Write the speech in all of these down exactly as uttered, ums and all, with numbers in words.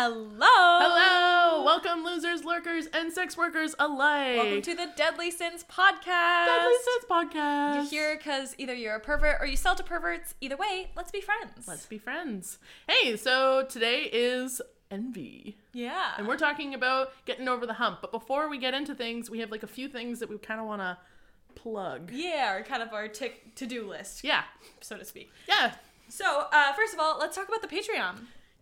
Hello! Hello! Welcome losers, lurkers, and sex workers alike! Welcome to the Deadly Sins Podcast! Deadly Sins Podcast! You're here because either you're a pervert or you sell to perverts. Either way, let's be friends. Let's be friends. Hey, so today is envy. Yeah. And we're talking about getting over the hump. But before we get into things, we have like a few things that we kind of want to plug. Yeah, or kind of our t- to-do list. Yeah. So to speak. Yeah. So, uh, first of all, let's talk about the Patreon.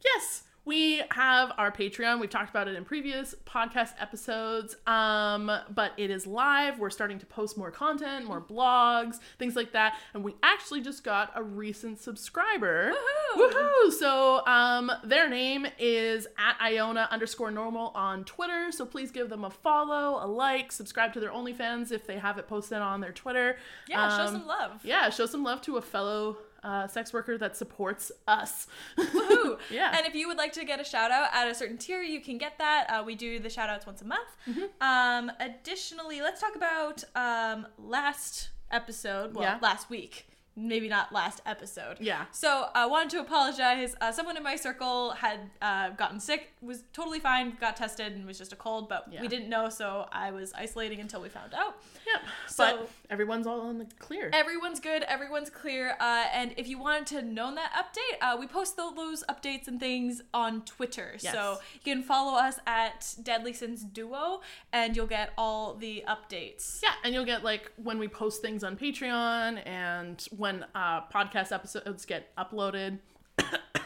Yes! We have our Patreon. We've talked about it in previous podcast episodes, um, but it is live. We're starting to post more content, more blogs, things like that. And we actually just got a recent subscriber. Woohoo! Woohoo! So um, their name is at Iona underscore normal on Twitter. So please give them a follow, a like, subscribe to their OnlyFans if they have it posted on their Twitter. Yeah, um, show some love. Yeah, show some love to a fellow Uh, sex worker that supports us. Woohoo! Yeah. And if you would like to get a shout out at a certain tier, you can get that. Uh, we do the shout outs once a month. Mm-hmm. Um, additionally, let's talk about um, last episode. Well, yeah. last week. Maybe not last episode. Yeah. So I uh, wanted to apologize. Uh, someone in my circle had uh, gotten sick, was totally fine, got tested, and was just a cold, but yeah. we didn't know, so I was isolating until we found out. Yep. So but everyone's all in the clear. Everyone's good. Everyone's clear. Uh, and if you wanted to know that update, uh, we post those updates and things on Twitter. Yes. So you can follow us at Deadly Sins Duo, and you'll get all the updates. Yeah, and you'll get, like, when we post things on Patreon and when When uh, podcast episodes get uploaded,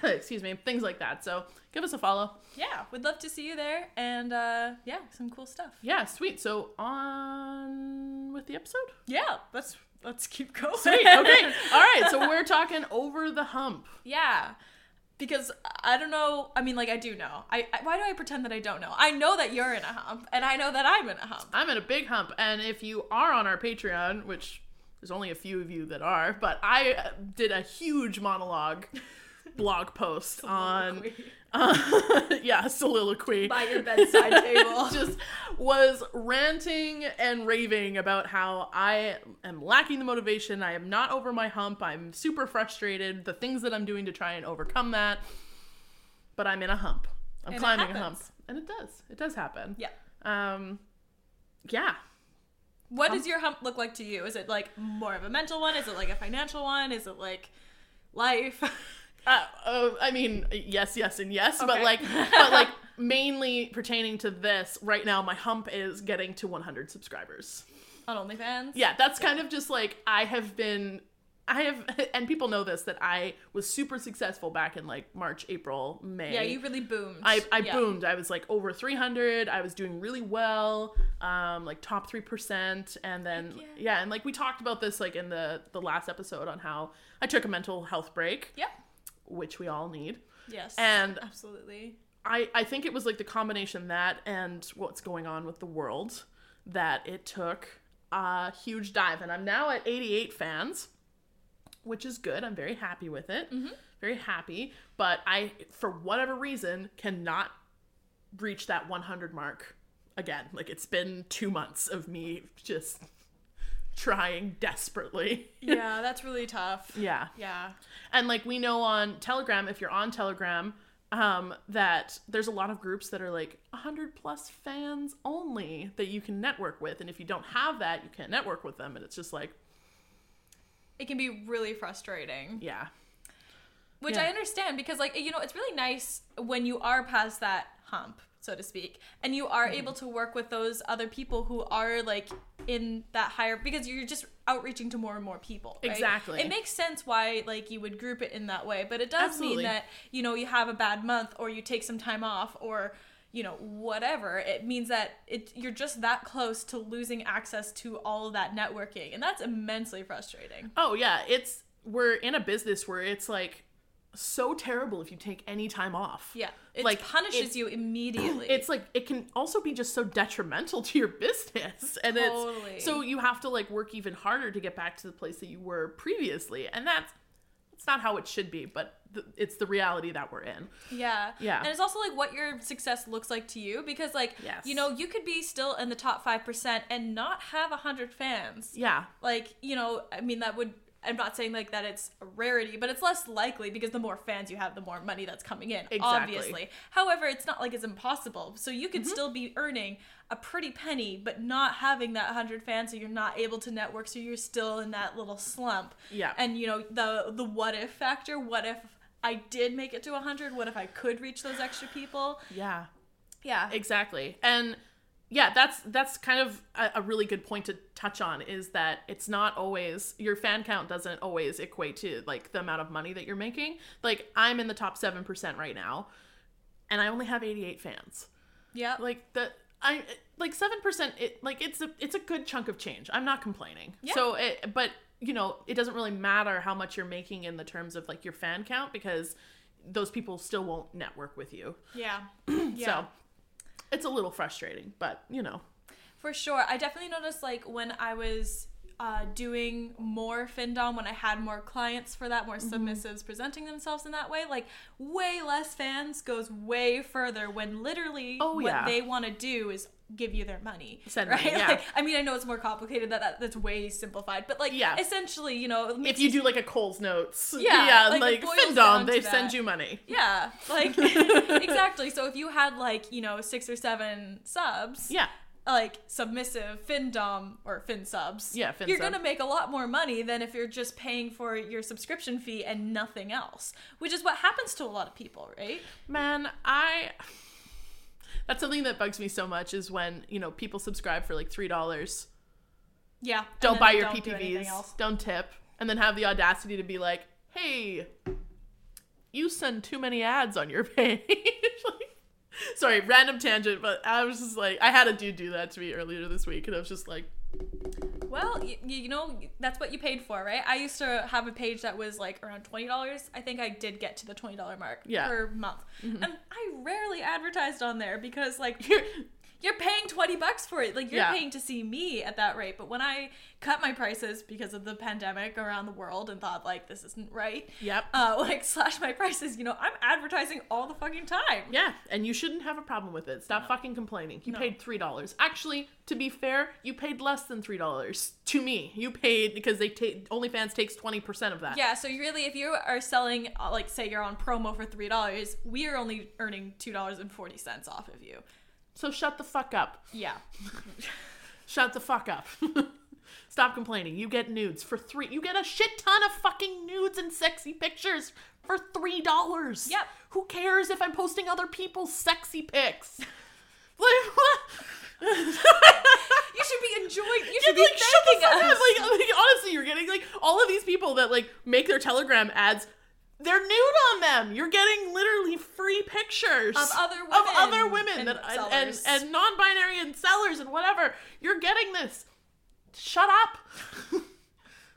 excuse me, things like that. So give us a follow. Yeah, we'd love to see you there, and uh, yeah, some cool stuff. Yeah, sweet. So on with the episode. Yeah, let's let's keep going. Sweet. Okay. All right. So we're talking over the hump. Yeah. Because I don't know, I mean, like, I do know. I, I why do I pretend that I don't know? I know that you're in a hump, and I know that I'm in a hump. I'm in a big hump, and if you are on our Patreon, which there's only a few of you that are, but I did a huge monologue blog post on, uh, yeah, soliloquy. By your bedside table. Just was ranting and raving about how I am lacking the motivation. I am not over my hump. I'm super frustrated. The things that I'm doing to try and overcome that, but I'm in a hump. I'm and climbing a hump. And it does. It does happen. Yeah. Um, yeah. What hump. Does your hump look like to you? Is it like more of a mental one? Is it like a financial one? Is it like life? uh, uh, I mean, yes, yes, and yes, okay. but like, but like mainly pertaining to this right now, my hump is getting to one hundred subscribers on OnlyFans. Yeah, that's yeah. kind of just like I have been, I have, and people know this that I was super successful back in like March, April, May. Yeah, you really boomed. I, I yeah. boomed. I was like over three hundred. I was doing really well. Um, like top three percent, and then yeah. yeah, and like we talked about this like in the the last episode on how I took a mental health break. Yep. Which we all need. Yes. And absolutely. I I think it was like the combination of that and what's going on with the world that it took a huge dive, and I'm now at eighty-eight fans, which is good. I'm very happy with it. Mm-hmm. Very happy, but I for whatever reason cannot reach that one hundred mark. Again, like it's been two months of me just trying desperately. Yeah, that's really tough. Yeah. Yeah. And like we know on Telegram, if you're on Telegram, um, that there's a lot of groups that are like one hundred plus fans only that you can network with. And if you don't have that, you can't network with them. And it's just like. It can be really frustrating. Yeah. Which yeah. I understand because like, you know, it's really nice when you are past that hump, so to speak, and you are able to work with those other people who are like in that higher, because you're just outreaching to more and more people, right? Exactly. It makes sense why like you would group it in that way, but it does Absolutely. Mean that, you know, you have a bad month or you take some time off or, you know, whatever. It means that it you're just that close to losing access to all of that networking, and that's immensely frustrating. Oh yeah, it's we're in a business where it's like so terrible if you take any time off. Yeah. It like, punishes it, you immediately. It's like, it can also be just so detrimental to your business. And totally. It's, so you have to like work even harder to get back to the place that you were previously. And that's, that's not how it should be, but th- it's the reality that we're in. Yeah. Yeah. And it's also like what your success looks like to you, because like, yes. you know, you could be still in the top five percent and not have a hundred fans. Yeah. Like, you know, I mean, that would I'm not saying like that it's a rarity, but it's less likely because the more fans you have, the more money that's coming in, exactly. obviously. However, it's not like it's impossible. So you could mm-hmm. still be earning a pretty penny, but not having that one hundred fans, so you're not able to network, so you're still in that little slump. Yeah. And, you know, the the what if factor, what if I did make it to one hundred? What if I could reach those extra people? Yeah. Yeah. Exactly. And... yeah, that's that's kind of a, a really good point to touch on, is that it's not always, your fan count doesn't always equate to, like, the amount of money that you're making. Like, I'm in the top seven percent right now, and I only have eighty-eight fans. Yeah. Like, the I like seven percent, it, like, it's a, it's a good chunk of change. I'm not complaining. Yeah. So, it, but, you know, it doesn't really matter how much you're making in the terms of, like, your fan count, because those people still won't network with you. Yeah. yeah. So... it's a little frustrating, but, you know. For sure. I definitely noticed, like, when I was uh, doing more Findom, when I had more clients for that, more submissives mm-hmm. presenting themselves in that way, like, way less fans goes way further when literally oh, yeah. what they want to do is give you their money. Send right? Money, yeah. Like, I mean, I know it's more complicated, that, that that's way simplified, but, like, yeah. essentially, you know. If you, you do, like, a Coles Notes, yeah, yeah like, like Findom, they send you money. Yeah, like, exactly. So if you had, like, you know, six or seven subs. Yeah. Like, submissive Findom, or Fin subs. Yeah, Fin you're sub. Gonna make a lot more money than if you're just paying for your subscription fee and nothing else, which is what happens to a lot of people, right? Man, I... that's something that bugs me so much, is when, you know, people subscribe for like three dollars. Yeah. Don't buy your P P Vs. Don't tip. And then have the audacity to be like, hey, you send too many ads on your page. Like, sorry, random tangent, but I was just like, I had a dude do that to me earlier this week, and I was just like, well, you, you know, that's what you paid for, right? I used to have a page that was like around twenty dollars. I think I did get to the twenty dollars mark yeah. per month. Mm-hmm. And I rarely advertised on there because, like, you're, you're paying twenty bucks for it. Like, you're yeah. paying to see me at that rate. But when I cut my prices because of the pandemic around the world and thought, like, this isn't right. Yep. Uh, like, slash my prices, you know, I'm advertising all the fucking time. Yeah. And you shouldn't have a problem with it. Stop no. fucking complaining. You no. paid three dollars. Actually, to be fair, you paid less than three dollars to me. You paid, because they take, OnlyFans takes twenty percent of that. Yeah, so you really, if you are selling, like, say you're on promo for three dollars, we are only earning two dollars and forty cents off of you. So shut the fuck up. Yeah. Shut the fuck up. Stop complaining. You get nudes for three. You get a shit ton of fucking nudes and sexy pictures for three dollars. Yep. Who cares if I'm posting other people's sexy pics? Like, what? You should be enjoying. You should yeah, be like, thanking shut the fuck us. Up. Like, like, honestly, you're getting, like, all of these people that, like, make their Telegram ads, they're nude on them. You're getting literally free pictures of other women, of other women and, that, and, and, and non-binary and sellers and whatever. You're getting this. Shut up.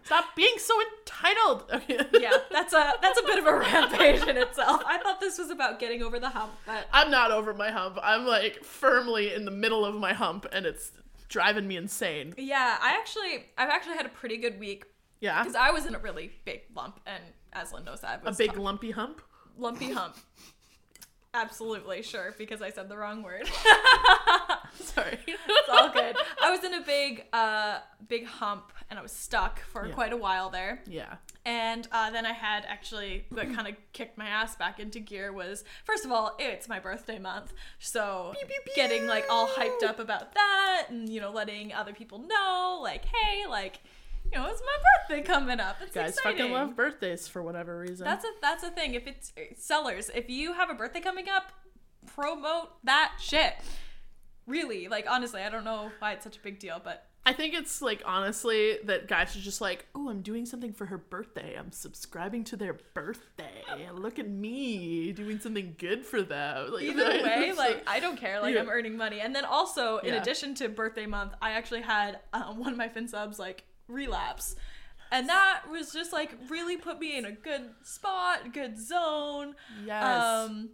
Stop being so entitled. Okay. Yeah, that's a that's a bit of a rampage in itself. I thought this was about getting over the hump, but I'm not over my hump. I'm, like, firmly in the middle of my hump, and it's driving me insane. Yeah, I actually I've actually had a pretty good week. Yeah. Because I was in a really big lump, and Aislynn knows that. I was a big talking. lumpy hump? Lumpy hump. Absolutely, sure, because I said the wrong word. Sorry. It's all good. I was in a big uh, big hump, and I was stuck for yeah. quite a while there. Yeah. And uh, then I had actually, what kind of kicked my ass back into gear was, first of all, it's my birthday month, so pew, pew, pew. Getting, like, all hyped up about that, and, you know, letting other people know, like, hey, like, you know, it's my birthday coming up. It's guys exciting. Fucking love birthdays for whatever reason. That's a that's a thing. If it's sellers, if you have a birthday coming up, promote that shit. Really, like, honestly, I don't know why it's such a big deal, but I think it's, like, honestly, that guys are just like, oh, I'm doing something for her birthday. I'm subscribing to their birthday. Look at me doing something good for them. Like, either way, like, I don't care. Like, yeah. I'm earning money. And then also, in yeah. addition to birthday month, I actually had um, one of my fin subs, like, relapse, and that was just, like, really put me in a good spot, good zone. Yes. um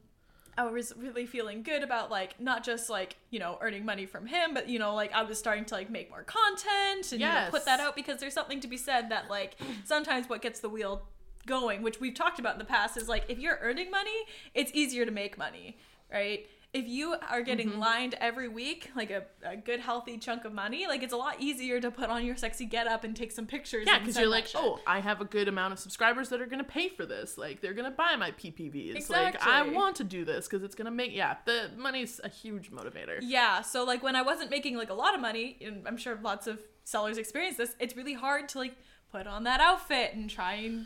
I was really feeling good about, like, not just, like, you know, earning money from him, but, you know, like, I was starting to, like, make more content and yes. you know, put that out, because there's something to be said that, like, sometimes what gets the wheel going, which we've talked about in the past, is, like, if you're earning money, it's easier to make money, right? if you are getting mm-hmm. lined every week, like a, a good healthy chunk of money, like it's a lot easier to put on your sexy getup and take some pictures. Yeah, because you're like, shit. oh, I have a good amount of subscribers that are going to pay for this. Like, they're going to buy my P P Vs. Exactly. Like, I want to do this because it's going to make, yeah, the money's a huge motivator. Yeah, so like when I wasn't making like a lot of money, and I'm sure lots of sellers experience this, it's really hard to like put on that outfit and try and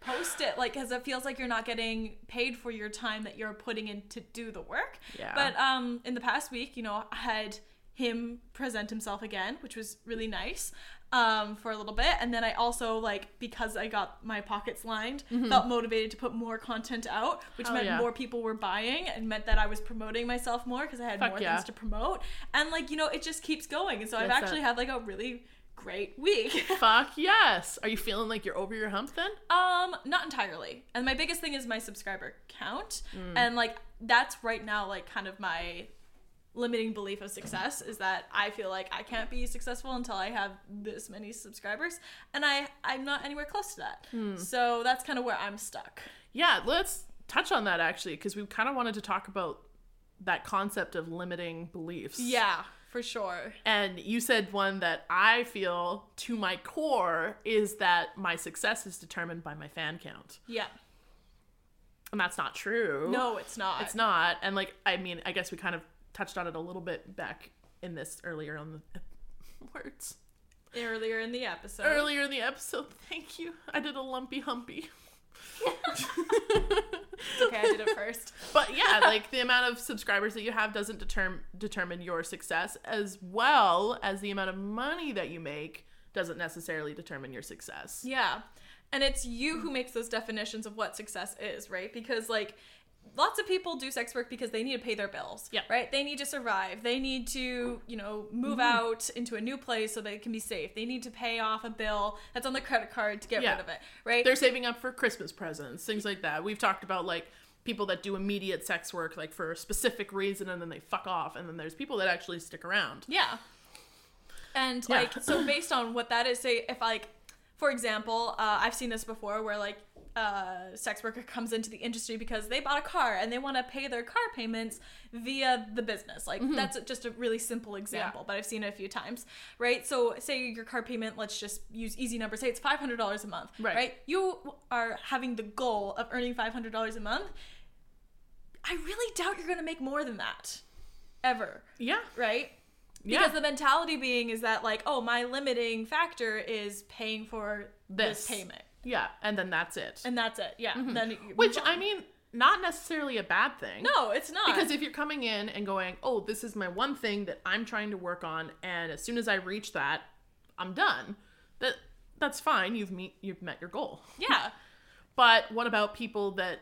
post it, like, because it feels like you're not getting paid for your time that you're putting in to do the work. Yeah. But um, in the past week, you know, I had him present himself again, which was really nice um, for a little bit. And then I also, like, because I got my pockets lined, mm-hmm. felt motivated to put more content out, which Hell meant yeah. more people were buying and meant that I was promoting myself more because I had Fuck more yeah. things to promote. And, like, you know, it just keeps going. And so yes, I've actually that- had, like, a really... great week. Fuck yes. Are you feeling like you're over your hump then? Um, not entirely. And my biggest thing is my subscriber count. Mm. And like that's right now like kind of my limiting belief of success is that I feel like I can't be successful until I have this many subscribers. And I, I'm not anywhere close to that. Mm. So that's kind of where I'm stuck. Yeah, let's touch on that actually, because we kind of wanted to talk about that concept of limiting beliefs. Yeah. For sure. And you said one that I feel to my core is that my success is determined by my fan count. Yeah. And that's not true. No, it's not. It's not. And like, I mean, I guess we kind of touched on it a little bit back in this earlier on the words. Earlier in the episode. Earlier in the episode. Thank you. I did a lumpy humpy. It's okay, I did it first. But yeah, like the amount of subscribers that you have doesn't determine determine your success, as well as the amount of money that you make doesn't necessarily determine your success. Yeah. And it's you who makes those definitions of what success is, right? Because like lots of people do sex work because they need to pay their bills, yeah. right? They need to survive. They need to, you know, move mm-hmm. out into a new place so they can be safe. They need to pay off a bill that's on the credit card to get yeah. rid of it, right? They're saving up for Christmas presents, things like that. We've talked about, like, people that do immediate sex work, like, for a specific reason, and then they fuck off. And then there's people that actually stick around. Yeah. And, yeah. like, so based on what that is, say, if, like, for example, uh, I've seen this before where, like, Uh, sex worker comes into the industry because they bought a car and they want to pay their car payments via the business. Like mm-hmm. that's just a really simple example, yeah. but I've seen it a few times, right? So say your car payment, let's just use easy numbers. Say it's five hundred dollars a month, right. right? You are having the goal of earning five hundred dollars a month. I really doubt you're going to make more than that ever. Yeah. Right? Because yeah. the mentality being is that like, oh, my limiting factor is paying for this, this payment. Yeah, and then that's it. And that's it, yeah. Mm-hmm. Then Which, I mean, not necessarily a bad thing. No, it's not. Because if you're coming in and going, oh, this is my one thing that I'm trying to work on, and as soon as I reach that, I'm done. That That's fine. You've, meet, you've met your goal. Yeah. But what about people that,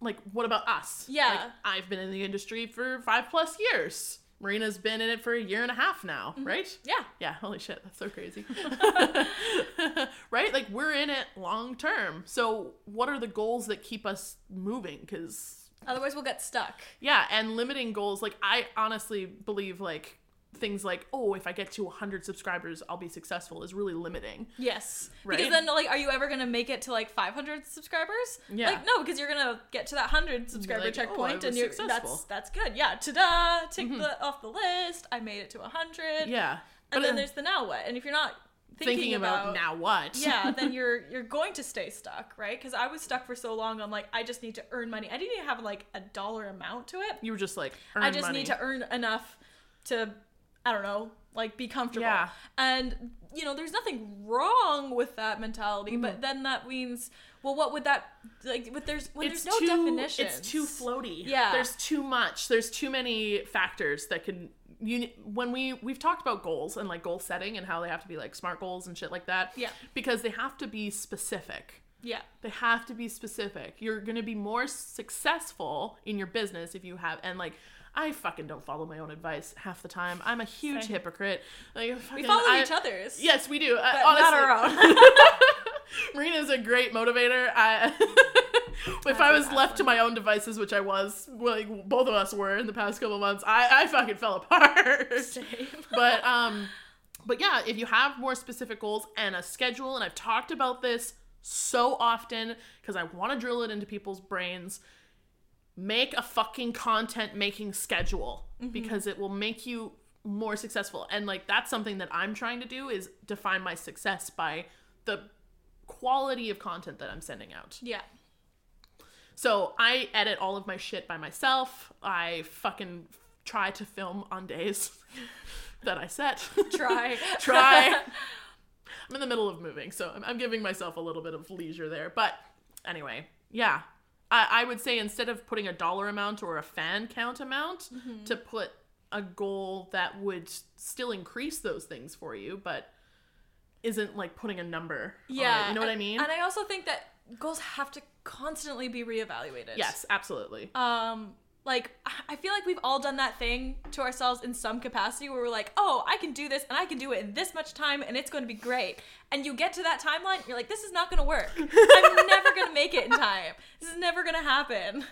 like, what about us? Yeah. Like, I've been in the industry for five plus years. Marina's been in it for a year and a half now, mm-hmm. right? Yeah. Yeah, holy shit, that's so crazy. Right? Like, we're in it long term. So what are the goals that keep us moving? Because otherwise we'll get stuck. Yeah, and limiting goals. Like, I honestly believe, like, things like, oh, if I get to one hundred subscribers, I'll be successful is really limiting. Yes. Right? Because then, like, are you ever going to make it to, like, five hundred subscribers? Yeah. Like, no, because you're going to get to that one hundred subscriber like, checkpoint oh, and you're successful. That's, that's good. Yeah. Ta-da! Take mm-hmm. the, off the list. I made it to one hundred. Yeah. And but, then uh, there's the now what. And if you're not thinking, thinking about, about now what. Yeah, then you're you're going to stay stuck, right? Because I was stuck for so long on, like, I just need to earn money. I didn't even have, like, a dollar amount to it. You were just like, earn money. I just money. need to earn enough to... I don't know, like, be comfortable. Yeah. And, you know, there's nothing wrong with that mentality, mm-hmm. but then that means, well, what would that, like, with there's, when it's there's no definition. It's too floaty. Yeah. There's too much. There's too many factors that can, you, when we, we've talked about goals and, like, goal setting and how they have to be, like, SMART goals and shit like that. Yeah. Because they have to be specific. Yeah. They have to be specific. You're going to be more successful in your business if you have, and, like, I fucking don't follow my own advice half the time. I'm a huge Same. hypocrite. Like, fucking, we follow I, each other's. Yes, we do. But I, honestly, not our own. Marina's a great motivator. I, if I was left one. to my own devices, which I was, like both of us were in the past couple of months, I, I fucking fell apart. Same. But um, but yeah, if you have more specific goals and a schedule, and I've talked about this so often because I want to drill it into people's brains. make a fucking content making schedule, mm-hmm. because it will make you more successful. And like, that's something that I'm trying to do, is define my success by the quality of content that I'm sending out. Yeah. So I edit all of my shit by myself. I fucking try to film on days that I set. Try. Try. I'm in the middle of moving, so I'm, I'm giving myself a little bit of leisure there. But anyway, yeah. I, I would say instead of putting a dollar amount or a fan count amount, mm-hmm. to put a goal that would still increase those things for you, but isn't like putting a number. Yeah. On it. You know and, what I mean? And I also think that goals have to constantly be reevaluated. Yes, absolutely. Um, like, I feel like we've all done that thing to ourselves in some capacity where we're like, oh, I can do this and I can do it in this much time and it's going to be great. And you get to that timeline and you're like, this is not going to work. I'm never going to make it in time. This is never going to happen.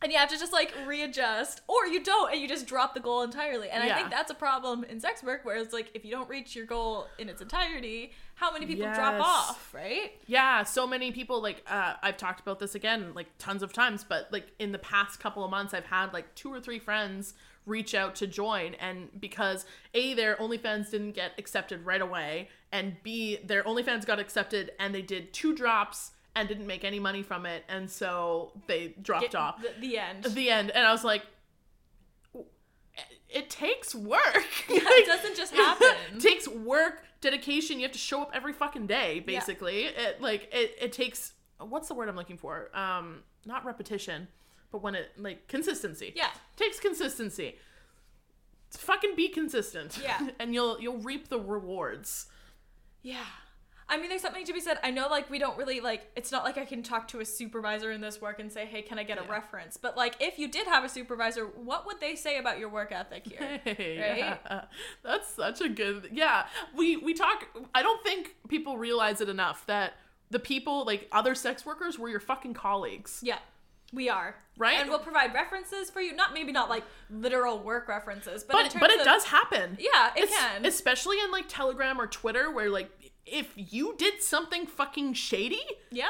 And you have to just like readjust, or you don't and you just drop the goal entirely. And yeah. I think that's a problem in sex work, where it's like, if you don't reach your goal in its entirety, how many people yes. drop off, right? Yeah, so many people, like, uh, I've talked about this again, like, tons of times, but like in the past couple of months, I've had like two or three friends reach out to join, and because A, their OnlyFans didn't get accepted right away, and B, their OnlyFans got accepted and they did two drops and didn't make any money from it, and so they dropped Get, off. The, the end. The end. And I was like, it takes work. Yeah, like, it doesn't just happen. It takes work, dedication. You have to show up every fucking day, basically. Yeah. It like it, it takes, what's the word I'm looking for? Um, not repetition, but when it, like, consistency. Yeah. It takes consistency. Fucking be consistent. Yeah. And you'll you'll reap the rewards. Yeah. I mean, there's something to be said. I know, like, we don't really, like, it's not like I can talk to a supervisor in this work and say, hey, can I get yeah. a reference? But, like, if you did have a supervisor, what would they say about your work ethic here? Hey, right? Yeah. That's such a good, yeah. We, we talk, I don't think people realize it enough that the people, like, other sex workers were your fucking colleagues. Yeah. We are. Right? And we'll provide references for you. Not, maybe not like literal work references, but But, in terms but it of, does happen. Yeah, it it's, can. Especially in like Telegram or Twitter, where like if you did something fucking shady, yeah,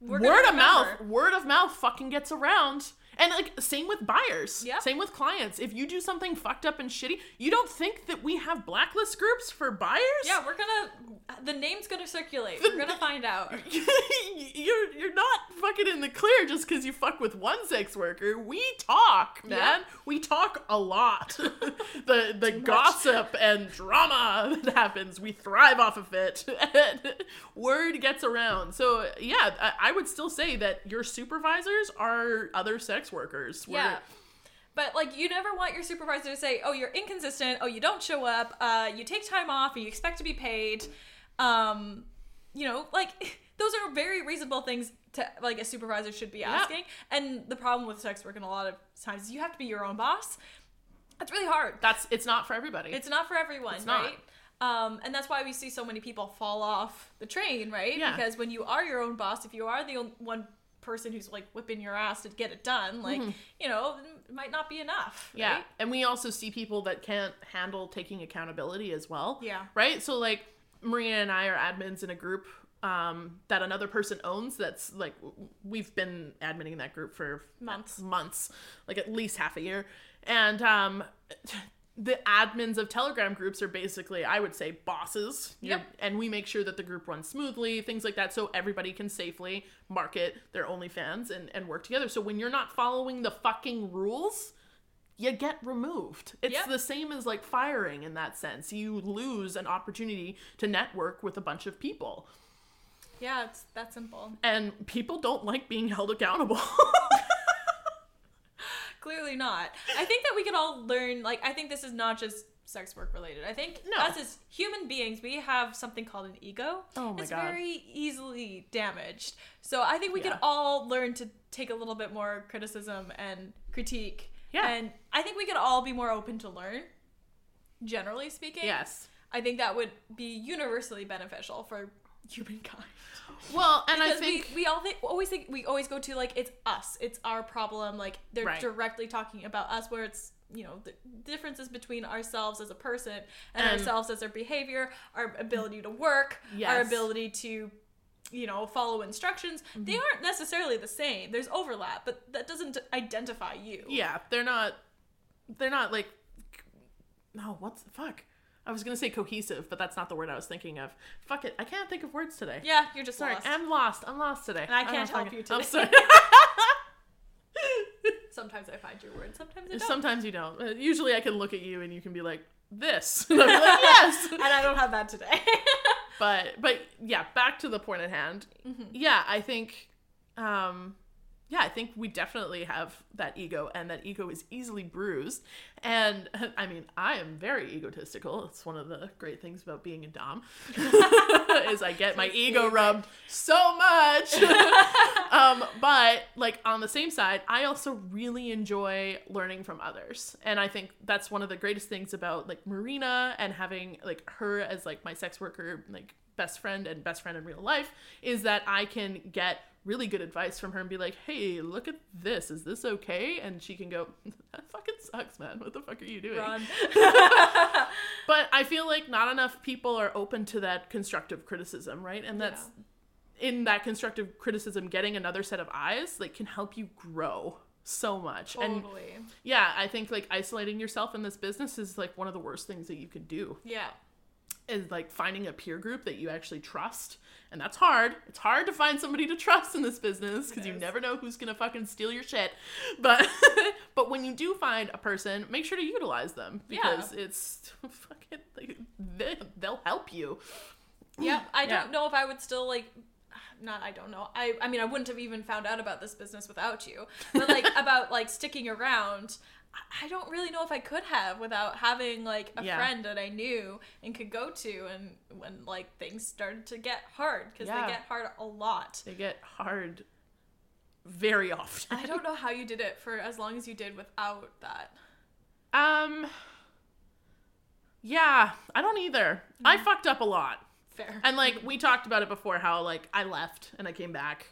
word of mouth, word of mouth fucking gets around. And like same with buyers. Yeah. Same with clients. If you do something fucked up and shitty, you don't think that we have blacklist groups for buyers? Yeah, we're gonna, the name's gonna circulate. The, we're gonna find out. You're you're not fucking in the clear just because you fuck with one sex worker. We talk, man. Yeah. We talk a lot. the the gossip and drama that happens, we thrive off of it. And word gets around. So yeah, I, I would still say that your supervisors are other sex workers. We're... Yeah. But like, you never want your supervisor to say, oh, you're inconsistent. Oh, you don't show up. Uh, you take time off and you expect to be paid. Um, you know, like those are very reasonable things to like a supervisor should be asking. Yeah. And the problem with sex work in a lot of times is you have to be your own boss. That's really hard. That's, it's not for everybody. It's not for everyone. It's right? Not. Um, and that's why we see so many people fall off the train, right? Yeah. Because when you are your own boss, if you are the only one person who's like whipping your ass to get it done, like, mm-hmm. you know, it might not be enough, right? Yeah. And we also see people that can't handle taking accountability as well. Yeah. Right? So like Marina and I are admins in a group um that another person owns, that's like, we've been adminning that group for months months like at least half a year, and um the admins of Telegram groups are basically, I would say, bosses. Yep. And we make sure that the group runs smoothly, things like that, so everybody can safely market their OnlyFans and, and work together. So when you're not following the fucking rules, you get removed. It's yep. the same as like firing in that sense. You lose an opportunity to network with a bunch of people. Yeah, it's that simple. And people don't like being held accountable. Clearly not. I think that we can all learn, like, I think this is not just sex work related. I think no. us as human beings, we have something called an ego. Oh my it's God. It's very easily damaged. So I think we yeah. can all learn to take a little bit more criticism and critique. Yeah. And I think we could all be more open to learn, generally speaking. Yes. I think that would be universally beneficial for humankind. Well, and because I think we, we all think, always think we always go to like, it's us, it's our problem, like they're right. directly talking about us, where it's, you know, the differences between ourselves as a person and, and ourselves as our behavior, our ability to work, yes. our ability to you know, follow instructions, mm-hmm. they aren't necessarily the same. There's overlap, but that doesn't identify you. Yeah, they're not, they're not like, no, what's the fuck? I was going to say cohesive, but that's not the word I was thinking of. Fuck it. I can't think of words today. Yeah, you're just sorry, lost. I'm lost. I'm lost today. And I can't I help you today. I'm sorry. Sometimes I find your words. Sometimes I don't. Sometimes you don't. Uh, usually I can look at you and you can be like, this. And I'll be like, yes. And I don't have that today. But, but yeah, back to the point at hand. Mm-hmm. Yeah, I think, um, yeah, I think we definitely have that ego, and that ego is easily bruised. And I mean, I am very egotistical. It's one of the great things about being a dom is I get my ego rubbed so much. um, but like on the same side, I also really enjoy learning from others. And I think that's one of the greatest things about like Marina, and having like her as like my sex worker, like best friend and best friend in real life, is that I can get really good advice from her and be like, hey, look at this. Is this okay? And she can go, that fucking sucks, man. What the fuck are you doing? Run. But I feel like not enough people are open to that constructive criticism, right? And that's yeah. in that constructive criticism, getting another set of eyes like can help you grow so much. Totally. And yeah, I think like isolating yourself in this business is like one of the worst things that you could do. Yeah. Is like finding a peer group that you actually trust. And that's hard. It's hard to find somebody to trust in this business because you never know who's going to fucking steal your shit. But but when you do find a person, make sure to utilize them, because yeah. it's fucking, like, they, they'll help you. Yeah. I don't yeah. know if I would still like, not I don't know. I, I mean, I wouldn't have even found out about this business without you. But like about like sticking around, I don't really know if I could have without having, like, a yeah. friend that I knew and could go to, and when, like, things started to get hard, because yeah. they get hard a lot. They get hard very often. I don't know how you did it for as long as you did without that. Um, yeah, I don't either. Mm-hmm. I fucked up a lot. Fair. And, like, we talked about it before, how, like, I left and I came back.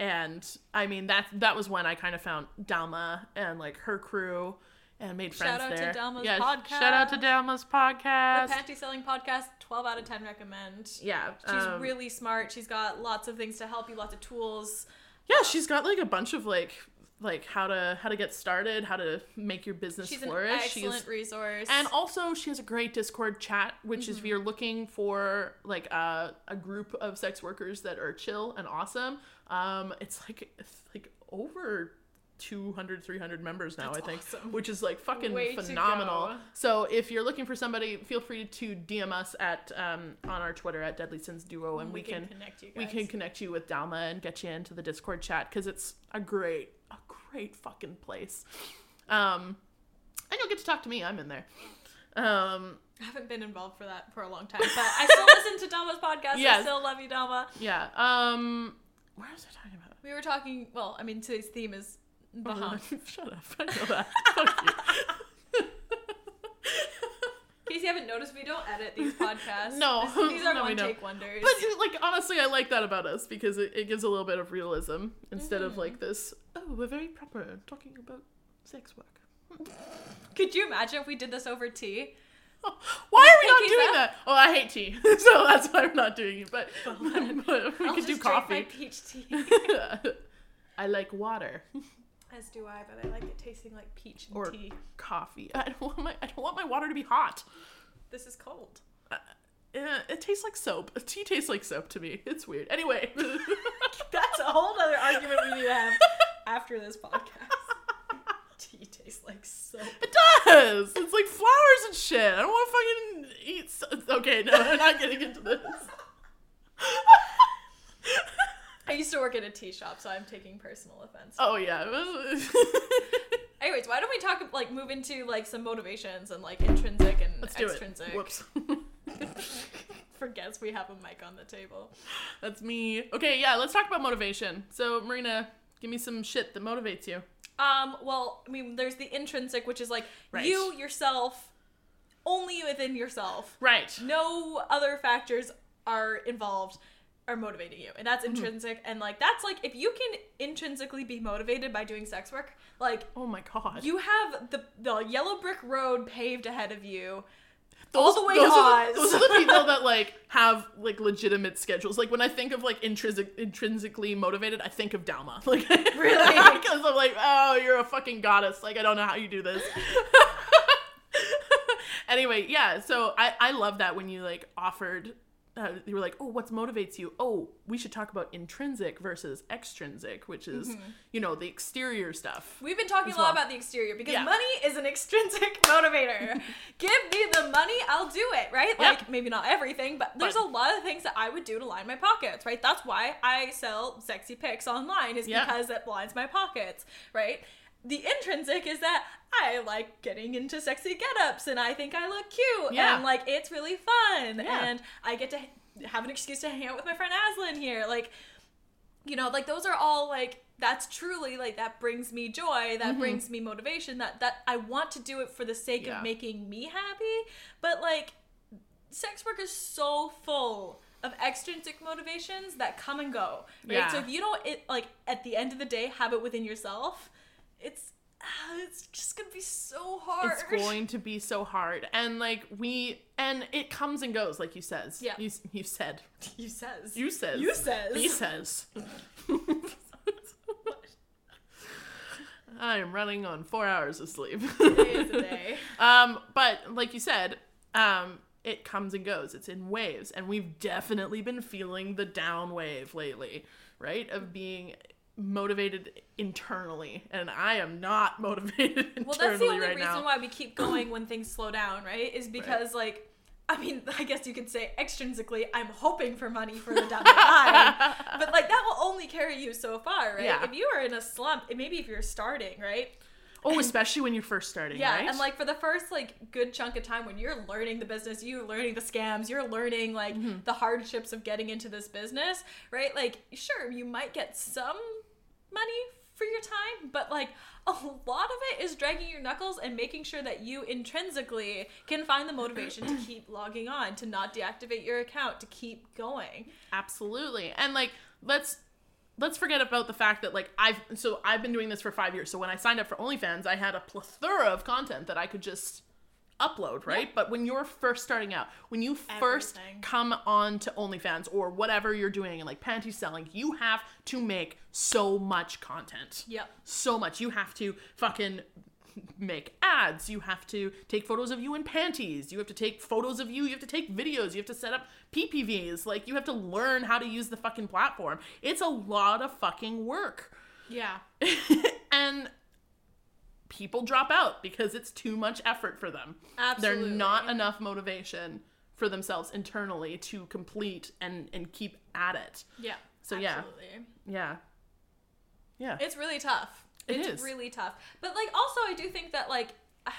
And I mean, that that was when I kind of found Dalma and like her crew and made friends there. Shout out to Dalma's yeah, podcast. Shout out to Dalma's podcast. The Panty Selling Podcast, twelve out of ten recommend. Yeah. She's um, really smart. She's got lots of things to help you, lots of tools. Yeah, she's got like a bunch of like like how to how to get started, how to make your business she's flourish. An excellent she's, resource. And also she has a great Discord chat, which mm-hmm. is if you're looking for like a, a group of sex workers that are chill and awesome. Um, it's like, it's like over two hundred, three hundred members now, that's I think, awesome. Which is like fucking way phenomenal. So if you're looking for somebody, feel free to D M us at, um, on our Twitter at Deadly Sins Duo, and we, we can, can connect you guys. We can connect you with Dalma and get you into the Discord chat. 'Cause it's a great, a great fucking place. Um, and you'll get to talk to me. I'm in there. Um, I haven't been involved for that for a long time, but I still listen to Dalma's podcast. Yes. I still love you, Dalma. Yeah. Um, What was I talking about? We were talking, well, I mean, today's theme is the hump. Shut up. I know that. Fuck you. In case you haven't noticed, we don't edit these podcasts. No. This, these are no, one-take wonders. But, like, honestly, I like that about us, because it, it gives a little bit of realism instead mm-hmm. of, like, this, oh, we're very proper talking about sex work. Could you imagine if we did this over tea? Oh, why are we not doing that? Oh, I hate tea, so that's why I'm not doing it. But, but we could do coffee. I'll just drink my peach tea. I like water. As do I, but I like it tasting like peach and or tea. Or coffee. I don't want my I don't want my water to be hot. This is cold. Uh, uh, it tastes like soap. Tea tastes like soap to me. It's weird. Anyway, that's a whole other argument we need to have after this podcast. Tea tastes like soap. It does. It's like flowers and shit. I don't want to fucking eat. So- okay, no, we're not getting into this. I used to work at a tea shop, so I'm taking personal offense. Oh yeah. Anyways, why don't we talk like move into like some motivations and like intrinsic and Let's extrinsic? Do it. Whoops. Forgets we have a mic on the table. That's me. Okay, yeah. Let's talk about motivation. So Marina, give me some shit that motivates you. Um, well, I mean, there's the intrinsic, which is like right. you, yourself, only within yourself. Right. No other factors are involved are motivating you. And that's intrinsic. Mm-hmm. And like, that's like, if you can intrinsically be motivated by doing sex work, like, oh my God, you have the, the yellow brick road paved ahead of you. All the way to Oz. Those are the people that, like, have, like, legitimate schedules. Like, when I think of, like, intrinsic, intrinsically motivated, I think of Dalma. Like, really? Because I'm like, oh, you're a fucking goddess. Like, I don't know how you do this. Anyway, yeah, so I, I love that when you, like, offered, uh, you were like, oh, what motivates you? Oh, we should talk about intrinsic versus extrinsic, which is, mm-hmm. you know, the exterior stuff. We've been talking a lot well. about the exterior because yeah. money is an extrinsic motivator. Give me the money, I'll do it, right? Like, yep. maybe not everything, but there's but, a lot of things that I would do to line my pockets, right? That's why I sell sexy pics online is yep. because it lines my pockets, right? The intrinsic is that I like getting into sexy getups and I think I look cute yeah. and like it's really fun yeah. and I get to have an excuse to hang out with my friend Aislynn here. Like, you know, like those are all like, that's truly like, that brings me joy. That mm-hmm. brings me motivation that, that I want to do it for the sake yeah. of making me happy. But like sex work is so full of extrinsic motivations that come and go. Right? Yeah. So if you don't it, like at the end of the day, have it within yourself, It's it's just gonna be so hard. It's going to be so hard, and like we, and it comes and goes, like you says. Yeah. You you said. You says. You says. You says. He says. I am running on four hours of sleep. Today is a day. Um, but like you said, um, it comes and goes. It's in waves, and we've definitely been feeling the down wave lately, right? Of being motivated internally, and I am not motivated internally right now. Well, that's the only right reason now. why we keep going when things slow down, right? Is because, right. like, I mean, I guess you could say extrinsically, I'm hoping for money for the down the line, but like that will only carry you so far, right? Yeah. If you are in a slump, maybe if you're starting, right? Oh, and, especially when you're first starting, yeah, right? Yeah, and like for the first like good chunk of time when you're learning the business, you're learning the scams, you're learning like mm-hmm. the hardships of getting into this business, right? Like, sure, you might get some money for your time, but like a lot of it is dragging your knuckles and making sure that you intrinsically can find the motivation to keep logging on, to not deactivate your account, to keep going. Absolutely. And like let's let's forget about the fact that like I've so I've been doing this for five years, so when I signed up for OnlyFans I had a plethora of content that I could just upload, right? Yep. But when you're first starting out, when you first Everything. come on to OnlyFans or whatever you're doing and like panty selling, you have to make so much content. Yep. So much. You have to fucking make ads. You have to take photos of you in panties. You have to take photos of you. You have to take videos. You have to set up P P Vs. Like you have to learn how to use the fucking platform. It's a lot of fucking work. Yeah. And people drop out because it's too much effort for them. Absolutely. They're not enough motivation for themselves internally to complete and, and keep at it. Yeah. So absolutely. yeah. Yeah. Yeah. It's really tough. It it's is. really tough. But like also I do think that like uh,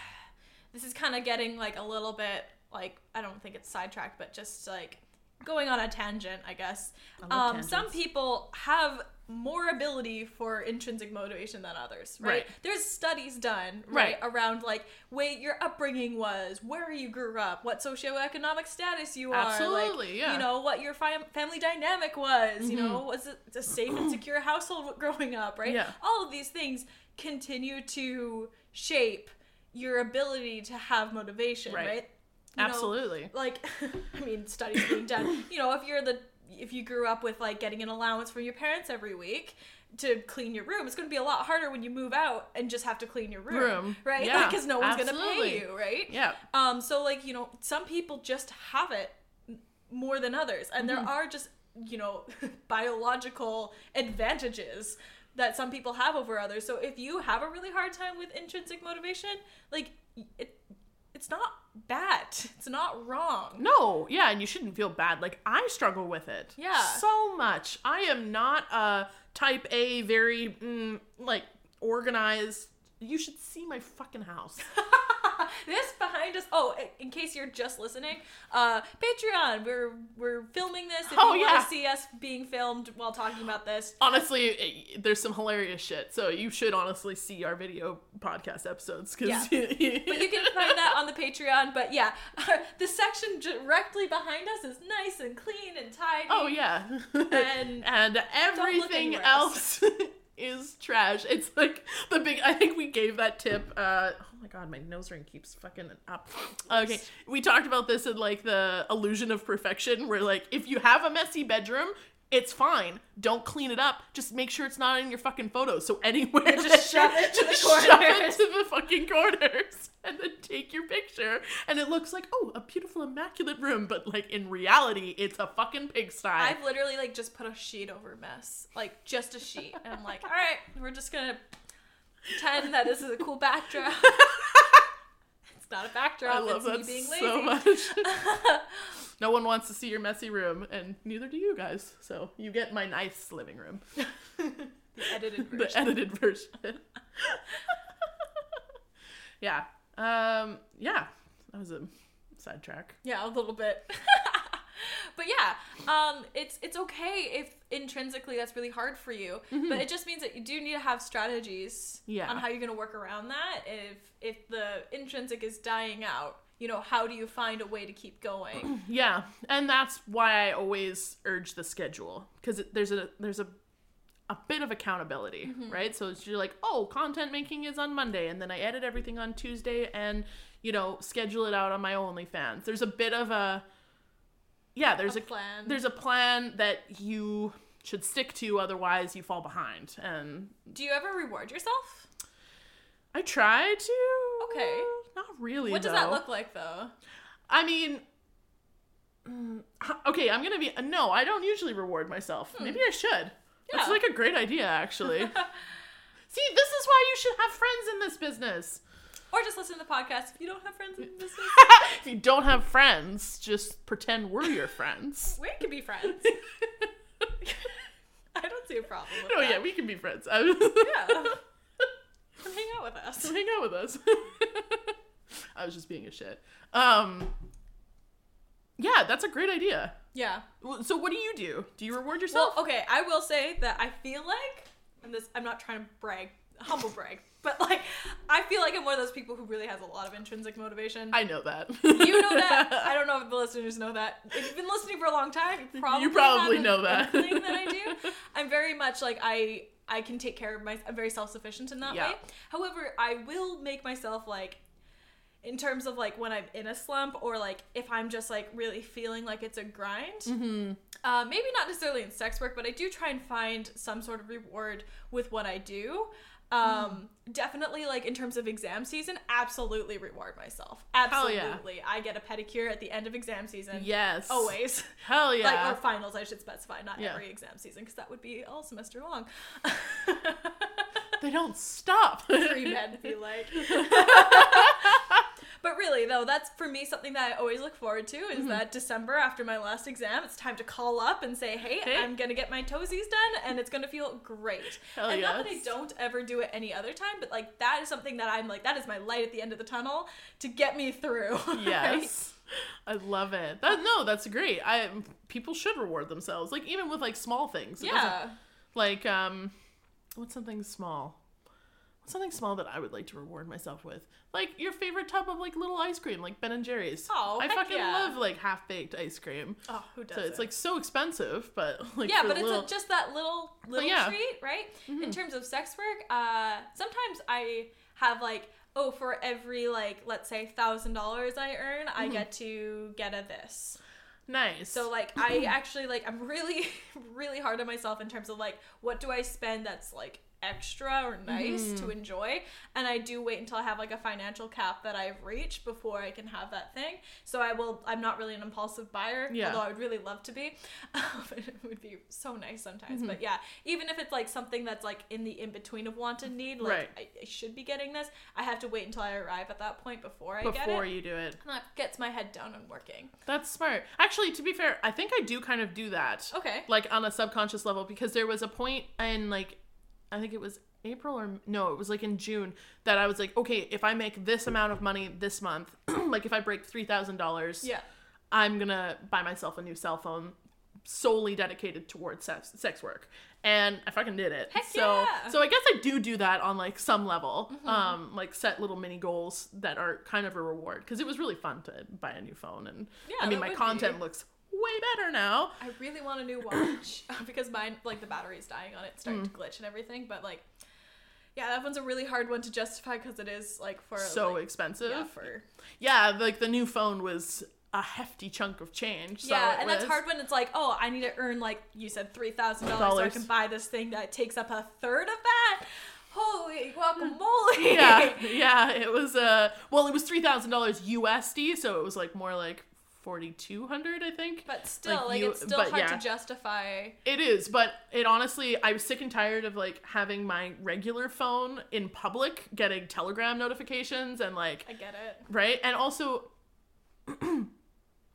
this is kind of getting like a little bit like I don't think it's sidetracked, but just like going on a tangent, I guess. I um, some people have more ability for intrinsic motivation than others, right? right. There's studies done, right, right, around like way your upbringing was, where you grew up, what socioeconomic status you Absolutely, are, Absolutely, like, yeah. you know, what your fi- family dynamic was, mm-hmm. you know, was it a safe and secure household growing up, right? Yeah. All of these things continue to shape your ability to have motivation, right? right? You Absolutely. Know, like, I mean, studies being done, you know, if you're the if you grew up with like getting an allowance from your parents every week to clean your room, it's going to be a lot harder when you move out and just have to clean your room, room. right? Yeah, because no one's going to pay you, right? Yeah. Um. So like, you know, some people just have it more than others, and mm-hmm. there are just, you know, biological advantages that some people have over others. So if you have a really hard time with intrinsic motivation, like it, it's not bad. It's not wrong. No, yeah, and you shouldn't feel bad. Like, I struggle with it. Yeah. So much. I am not a type A, very, mm, like, organized. You should see my fucking house. This behind us. Oh, in case you're just listening, uh, Patreon. We're we're filming this. If oh, you yeah. want to see us being filmed while talking about this. Honestly, it, there's some hilarious shit. So you should honestly see our video podcast episodes. Cause yeah. But you can find that on the Patreon. But yeah, our, the section directly behind us is nice and clean and tidy. Oh, yeah. And, and everything else is trash. It's like the big, I think we gave that tip, uh, oh my god, my nose ring keeps fucking up. Okay, we talked about this in like the illusion of perfection, where like, if you have a messy bedroom, it's fine. Don't clean it up. Just make sure it's not in your fucking photos. So anywhere, just, just shove it to just the corners. Shove it to the fucking corners, and then take your picture. And it looks like, oh, a beautiful, immaculate room, but like in reality, it's a fucking pigsty. I've literally like just put a sheet over mess, like just a sheet, and I'm like, all right, we're just gonna pretend that this is a cool backdrop. It's not a backdrop. I love it's that me being lazy. So much. No one wants to see your messy room, and neither do you guys. So you get my nice living room. The edited version. The edited version. Yeah. Um, yeah. That was a sidetrack. Yeah, a little bit. But yeah, um, it's it's okay if intrinsically that's really hard for you, mm-hmm. but it just means that you do need to have strategies yeah. on how you're going to work around that. If if the intrinsic is dying out, you know, how do you find a way to keep going? Yeah, and that's why I always urge the schedule, because there's a there's a a bit of accountability, mm-hmm. right? So it's, you're like, oh, content making is on Monday, and then I edit everything on Tuesday, and you know, schedule it out on my OnlyFans. There's a bit of a Yeah, there's a, a plan. There's a plan that you should stick to, otherwise you fall behind. And do you ever reward yourself? I try to. Okay. Not really. What though. Does that look like though? I mean, okay, I'm gonna be no. I don't usually reward myself. Hmm. Maybe I should. Yeah. That's like a great idea, actually. See, this is why you should have friends in this business. Or just listen to the podcast if you don't have friends in this business. If you don't have friends, just pretend we're your friends. We can be friends. I don't see a problem with no, that. No, yeah, we can be friends. Yeah. Come hang out with us. Come hang out with us. I was just being a shit. Um, yeah, that's a great idea. Yeah. So what do you do? Do you reward yourself? Well, okay, I will say that I feel like, and this, I'm not trying to brag, humble brag, but like, I feel like I'm one of those people who really has a lot of intrinsic motivation. I know that. You know that. I don't know if the listeners know that. If you've been listening for a long time, you probably, you probably have know that. That I do. I'm very much like, I I can take care of myself. I'm very self-sufficient in that yeah. way. However, I will make myself like, in terms of like when I'm in a slump, or like if I'm just like really feeling like it's a grind, mm-hmm. uh, maybe not necessarily in sex work, but I do try and find some sort of reward with what I do. Um, mm. Definitely like in terms of exam season, absolutely reward myself. Absolutely. Hell yeah. I get a pedicure at the end of exam season. Yes. Always. Hell yeah. Like, or finals, I should specify, not yeah. every exam season, because that would be all semester long. They don't stop. Free men be like. But really though, that's for me something that I always look forward to, is mm-hmm. that December after my last exam, it's time to call up and say, hey, hey. I'm going to get my toesies done, and it's going to feel great. Hell and yes. Not that I don't ever do it any other time, but like that is something that I'm like, that is my light at the end of the tunnel to get me through. Yes. Right? I love it. That, no, that's great. I People should reward themselves. Like even with like small things. It yeah. Like, um, what's something small? Something small that I would like to reward myself with, like your favorite tub of like little ice cream, like Ben and Jerry's. Oh, I fucking yeah. love like half baked ice cream. Oh, who does? So it's like so expensive, but like yeah, but it's little... a, just that little little yeah. treat, right? Mm-hmm. In terms of sex work, uh, sometimes I have like oh, for every like let's say thousand dollars I earn, mm-hmm. I get to get a this. Nice. So like I actually like I'm really really hard on myself in terms of like what do I spend that's like extra or nice mm. to enjoy, and I do wait until I have like a financial cap that I've reached before I can have that thing. So I will I'm not really an impulsive buyer, yeah. although I would really love to be. Um, it would be so nice sometimes, mm-hmm. but yeah, even if it's like something that's like in the in-between of want and need, like right. I, I should be getting this, I have to wait until I arrive at that point before I before get it. Before you do it. And that gets my head down and working. That's smart. Actually, to be fair, I think I do kind of do that. Okay. Like on a subconscious level, because there was a point in like I think it was April or no, it was like in June that I was like, okay, if I make this amount of money this month, like if I break three thousand dollars, yeah, I'm going to buy myself a new cell phone solely dedicated towards sex, sex work. And I fucking did it. Heck so, yeah. so I guess I do do that on like some level, mm-hmm. um, like set little mini goals that are kind of a reward. Cause it was really fun to buy a new phone. And yeah, I mean, my content be. looks way better now. I really want a new watch because mine, like, the battery's dying on it, it's starting mm. to glitch and everything. But, like, yeah, that one's a really hard one to justify because it is, like, for... So like, expensive. Yeah, for... yeah, like, the new phone was a hefty chunk of change. So yeah, and was... that's hard when it's like, oh, I need to earn, like, you said three thousand dollars so I can buy this thing that takes up a third of that. Holy guacamole. Yeah, yeah, it was, uh, well, it was three thousand dollars U S D, so it was, like, more like forty-two hundred dollars, I think. But still, like, like you, it's still hard yeah. to justify. It is, but it honestly, I was sick and tired of, like, having my regular phone in public, getting Telegram notifications and, like. I get it. Right? And also,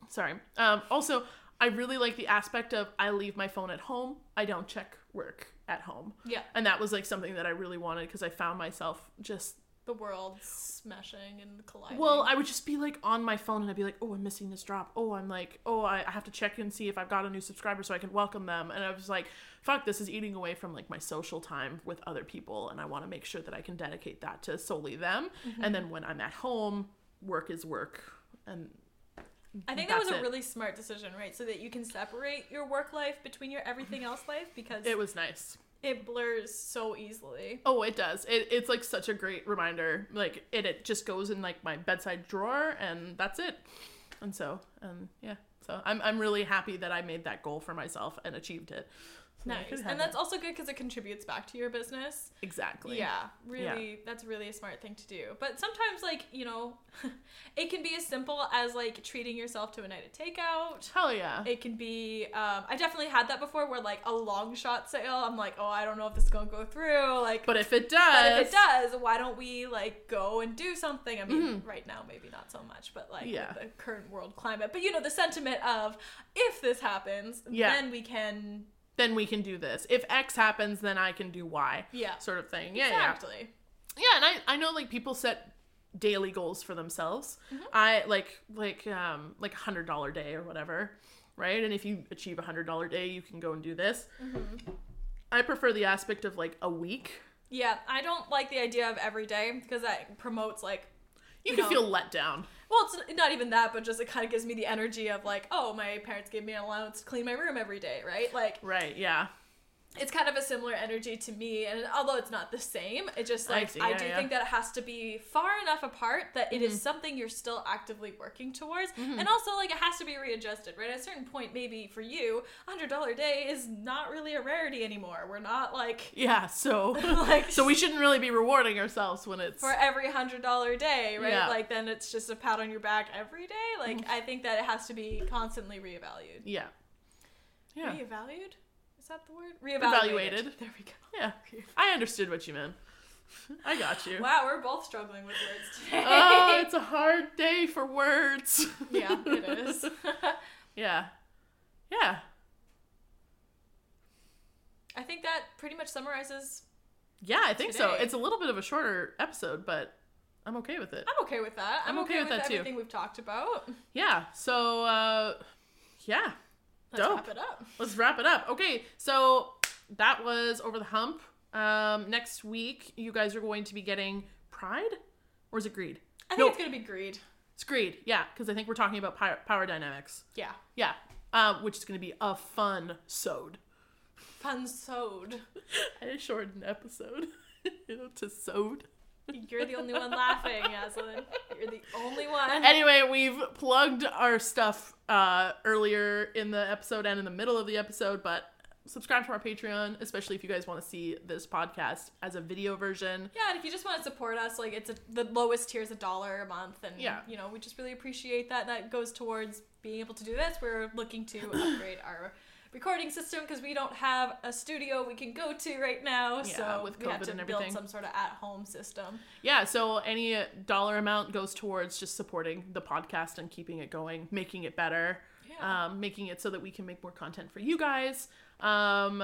sorry, um, also, I really like the aspect of I leave my phone at home, I don't check work at home. Yeah. And that was, like, something that I really wanted because I found myself just... the world smashing and colliding. Well, I would just be, like, on my phone and I'd be like, oh, I'm missing this drop. Oh, I'm like, oh, I have to check and see if I've got a new subscriber so I can welcome them. And I was like, fuck, this is eating away from, like, my social time with other people and I want to make sure that I can dedicate that to solely them. Mm-hmm. And then when I'm at home, work is work. And I think that was a it. really smart decision, right? So that you can separate your work life between your everything else life because... It was nice. It blurs so easily. Oh, it does. It, it's, like, such a great reminder. Like, it, it just goes in, like, my bedside drawer, and that's it. And so, um, yeah. So I'm I'm really happy that I made that goal for myself and achieved it. So nice. And that's it. Also good because it contributes back to your business. Exactly. Yeah. Really, yeah. That's really a smart thing to do. But sometimes, like, you know, it can be as simple as, like, treating yourself to a night at takeout. Hell yeah. It can be, um, I definitely had that before where, like, a long shot sale, I'm like, oh, I don't know if this is going to go through. Like, But if it does. But if it does, why don't we, like, go and do something? I mean, mm. right now, maybe not so much, but, like, yeah. the current world climate. But, you know, the sentiment of, if this happens, yeah. then we can... then we can do this. If X happens, then I can do Y. Yeah. Sort of thing. Yeah, exactly. Yeah, yeah and I, I know, like, people set daily goals for themselves. Mm-hmm. I, like, like um like one hundred dollars day or whatever, right? And if you achieve one hundred dollars day, you can go and do this. Mm-hmm. I prefer the aspect of, like, a week. Yeah, I don't like the idea of every day because that promotes, like... You, you can know, feel let down. Well, it's not even that, but just it kind of gives me the energy of, like, oh, my parents gave me an allowance to clean my room every day, right? Like, right, yeah. It's kind of a similar energy to me, and although it's not the same, it just, like, I, see, yeah, I do yeah. think that it has to be far enough apart that it mm-hmm. is something you're still actively working towards, mm-hmm. and also, like, it has to be readjusted, right? At a certain point, maybe for you, one hundred dollars day is not really a rarity anymore. We're not, like... Yeah, so like, so we shouldn't really be rewarding ourselves when it's... For every one hundred dollars day, right? Yeah. Like, then it's just a pat on your back every day. Like, mm-hmm. I think that it has to be constantly reevaluated. Yeah. Yeah. Reevaluated? Is that the word? Reevaluated. There we go. Yeah. I understood what you meant. I got you. Wow, we're both struggling with words today. Oh, it's a hard day for words. Yeah, it is. Yeah. Yeah. I think that pretty much summarizes Yeah, I think today. so. It's a little bit of a shorter episode, but I'm okay with it. I'm okay with that. I'm, I'm okay, okay with, with that everything too. We've talked about. Yeah. So, uh, yeah. Let's Dope. wrap it up. Let's wrap it up. Okay, so that was Over the Hump. Um, next week, you guys are going to be getting Pride? Or is it Greed? I think no. it's going to be Greed. It's Greed, yeah, because I think we're talking about power, power dynamics. Yeah. Yeah, uh, which is going to be a fun-sode. Fun-sode. I shortened an episode to sode. You're the only one laughing, Aislynn. You're the only one. Anyway, we've plugged our stuff uh, earlier in the episode and in the middle of the episode, but subscribe to our Patreon, especially if you guys want to see this podcast as a video version. Yeah, and if you just want to support us, like, it's a, the lowest tier is a dollar a month, and yeah. you know, we just really appreciate that. That goes towards being able to do this. We're looking to upgrade our recording system because we don't have a studio we can go to right now, yeah, so with COVID we have to and everything. build some sort of at-home system. Yeah, so any dollar amount goes towards just supporting the podcast and keeping it going, making it better, yeah. um, making it so that we can make more content for you guys. Um,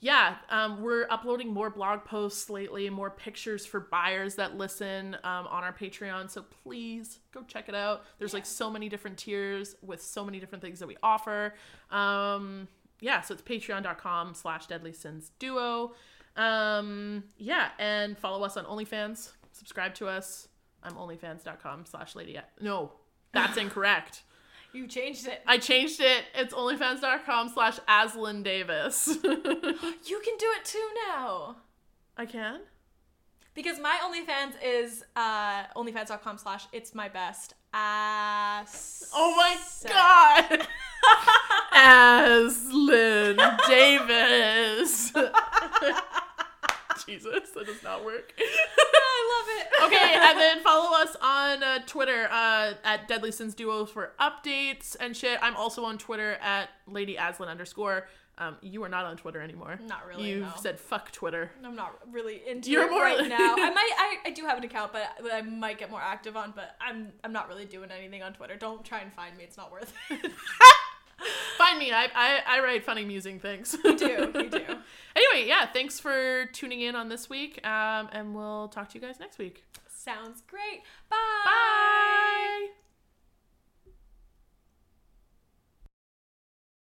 yeah, um, we're uploading more blog posts lately, more pictures for buyers that listen um, on our Patreon, so please go check it out. There's yeah. like so many different tiers with so many different things that we offer. Um... Yeah, so it's patreon.com slash Deadly Sins Duo. Um, yeah, and follow us on OnlyFans. Subscribe to us. I'm OnlyFans.com slash Lady. No, that's incorrect. You changed it. I changed it. It's OnlyFans.com slash Aislynn Davis. You can do it too now. I can? Because my OnlyFans is uh, OnlyFans.com slash It's My Best Ass. Oh my god! Aislynn Davis. Jesus, that does not work. I love it. Okay, and then follow us on uh, Twitter uh, at Deadly Sins Duo for updates and shit. I'm also on Twitter at Lady Aislynn underscore. Um, you are not on Twitter anymore. Not really. You've no. said fuck Twitter. I'm not really into You're it more... right now. I might. I, I do have an account, but I, I might get more active on. But I'm I'm not really doing anything on Twitter. Don't try and find me. It's not worth it. Find me. I, I I write funny musing things. You do. You do. Anyway, yeah. Thanks for tuning in on this week. Um, and we'll talk to you guys next week. Sounds great. Bye.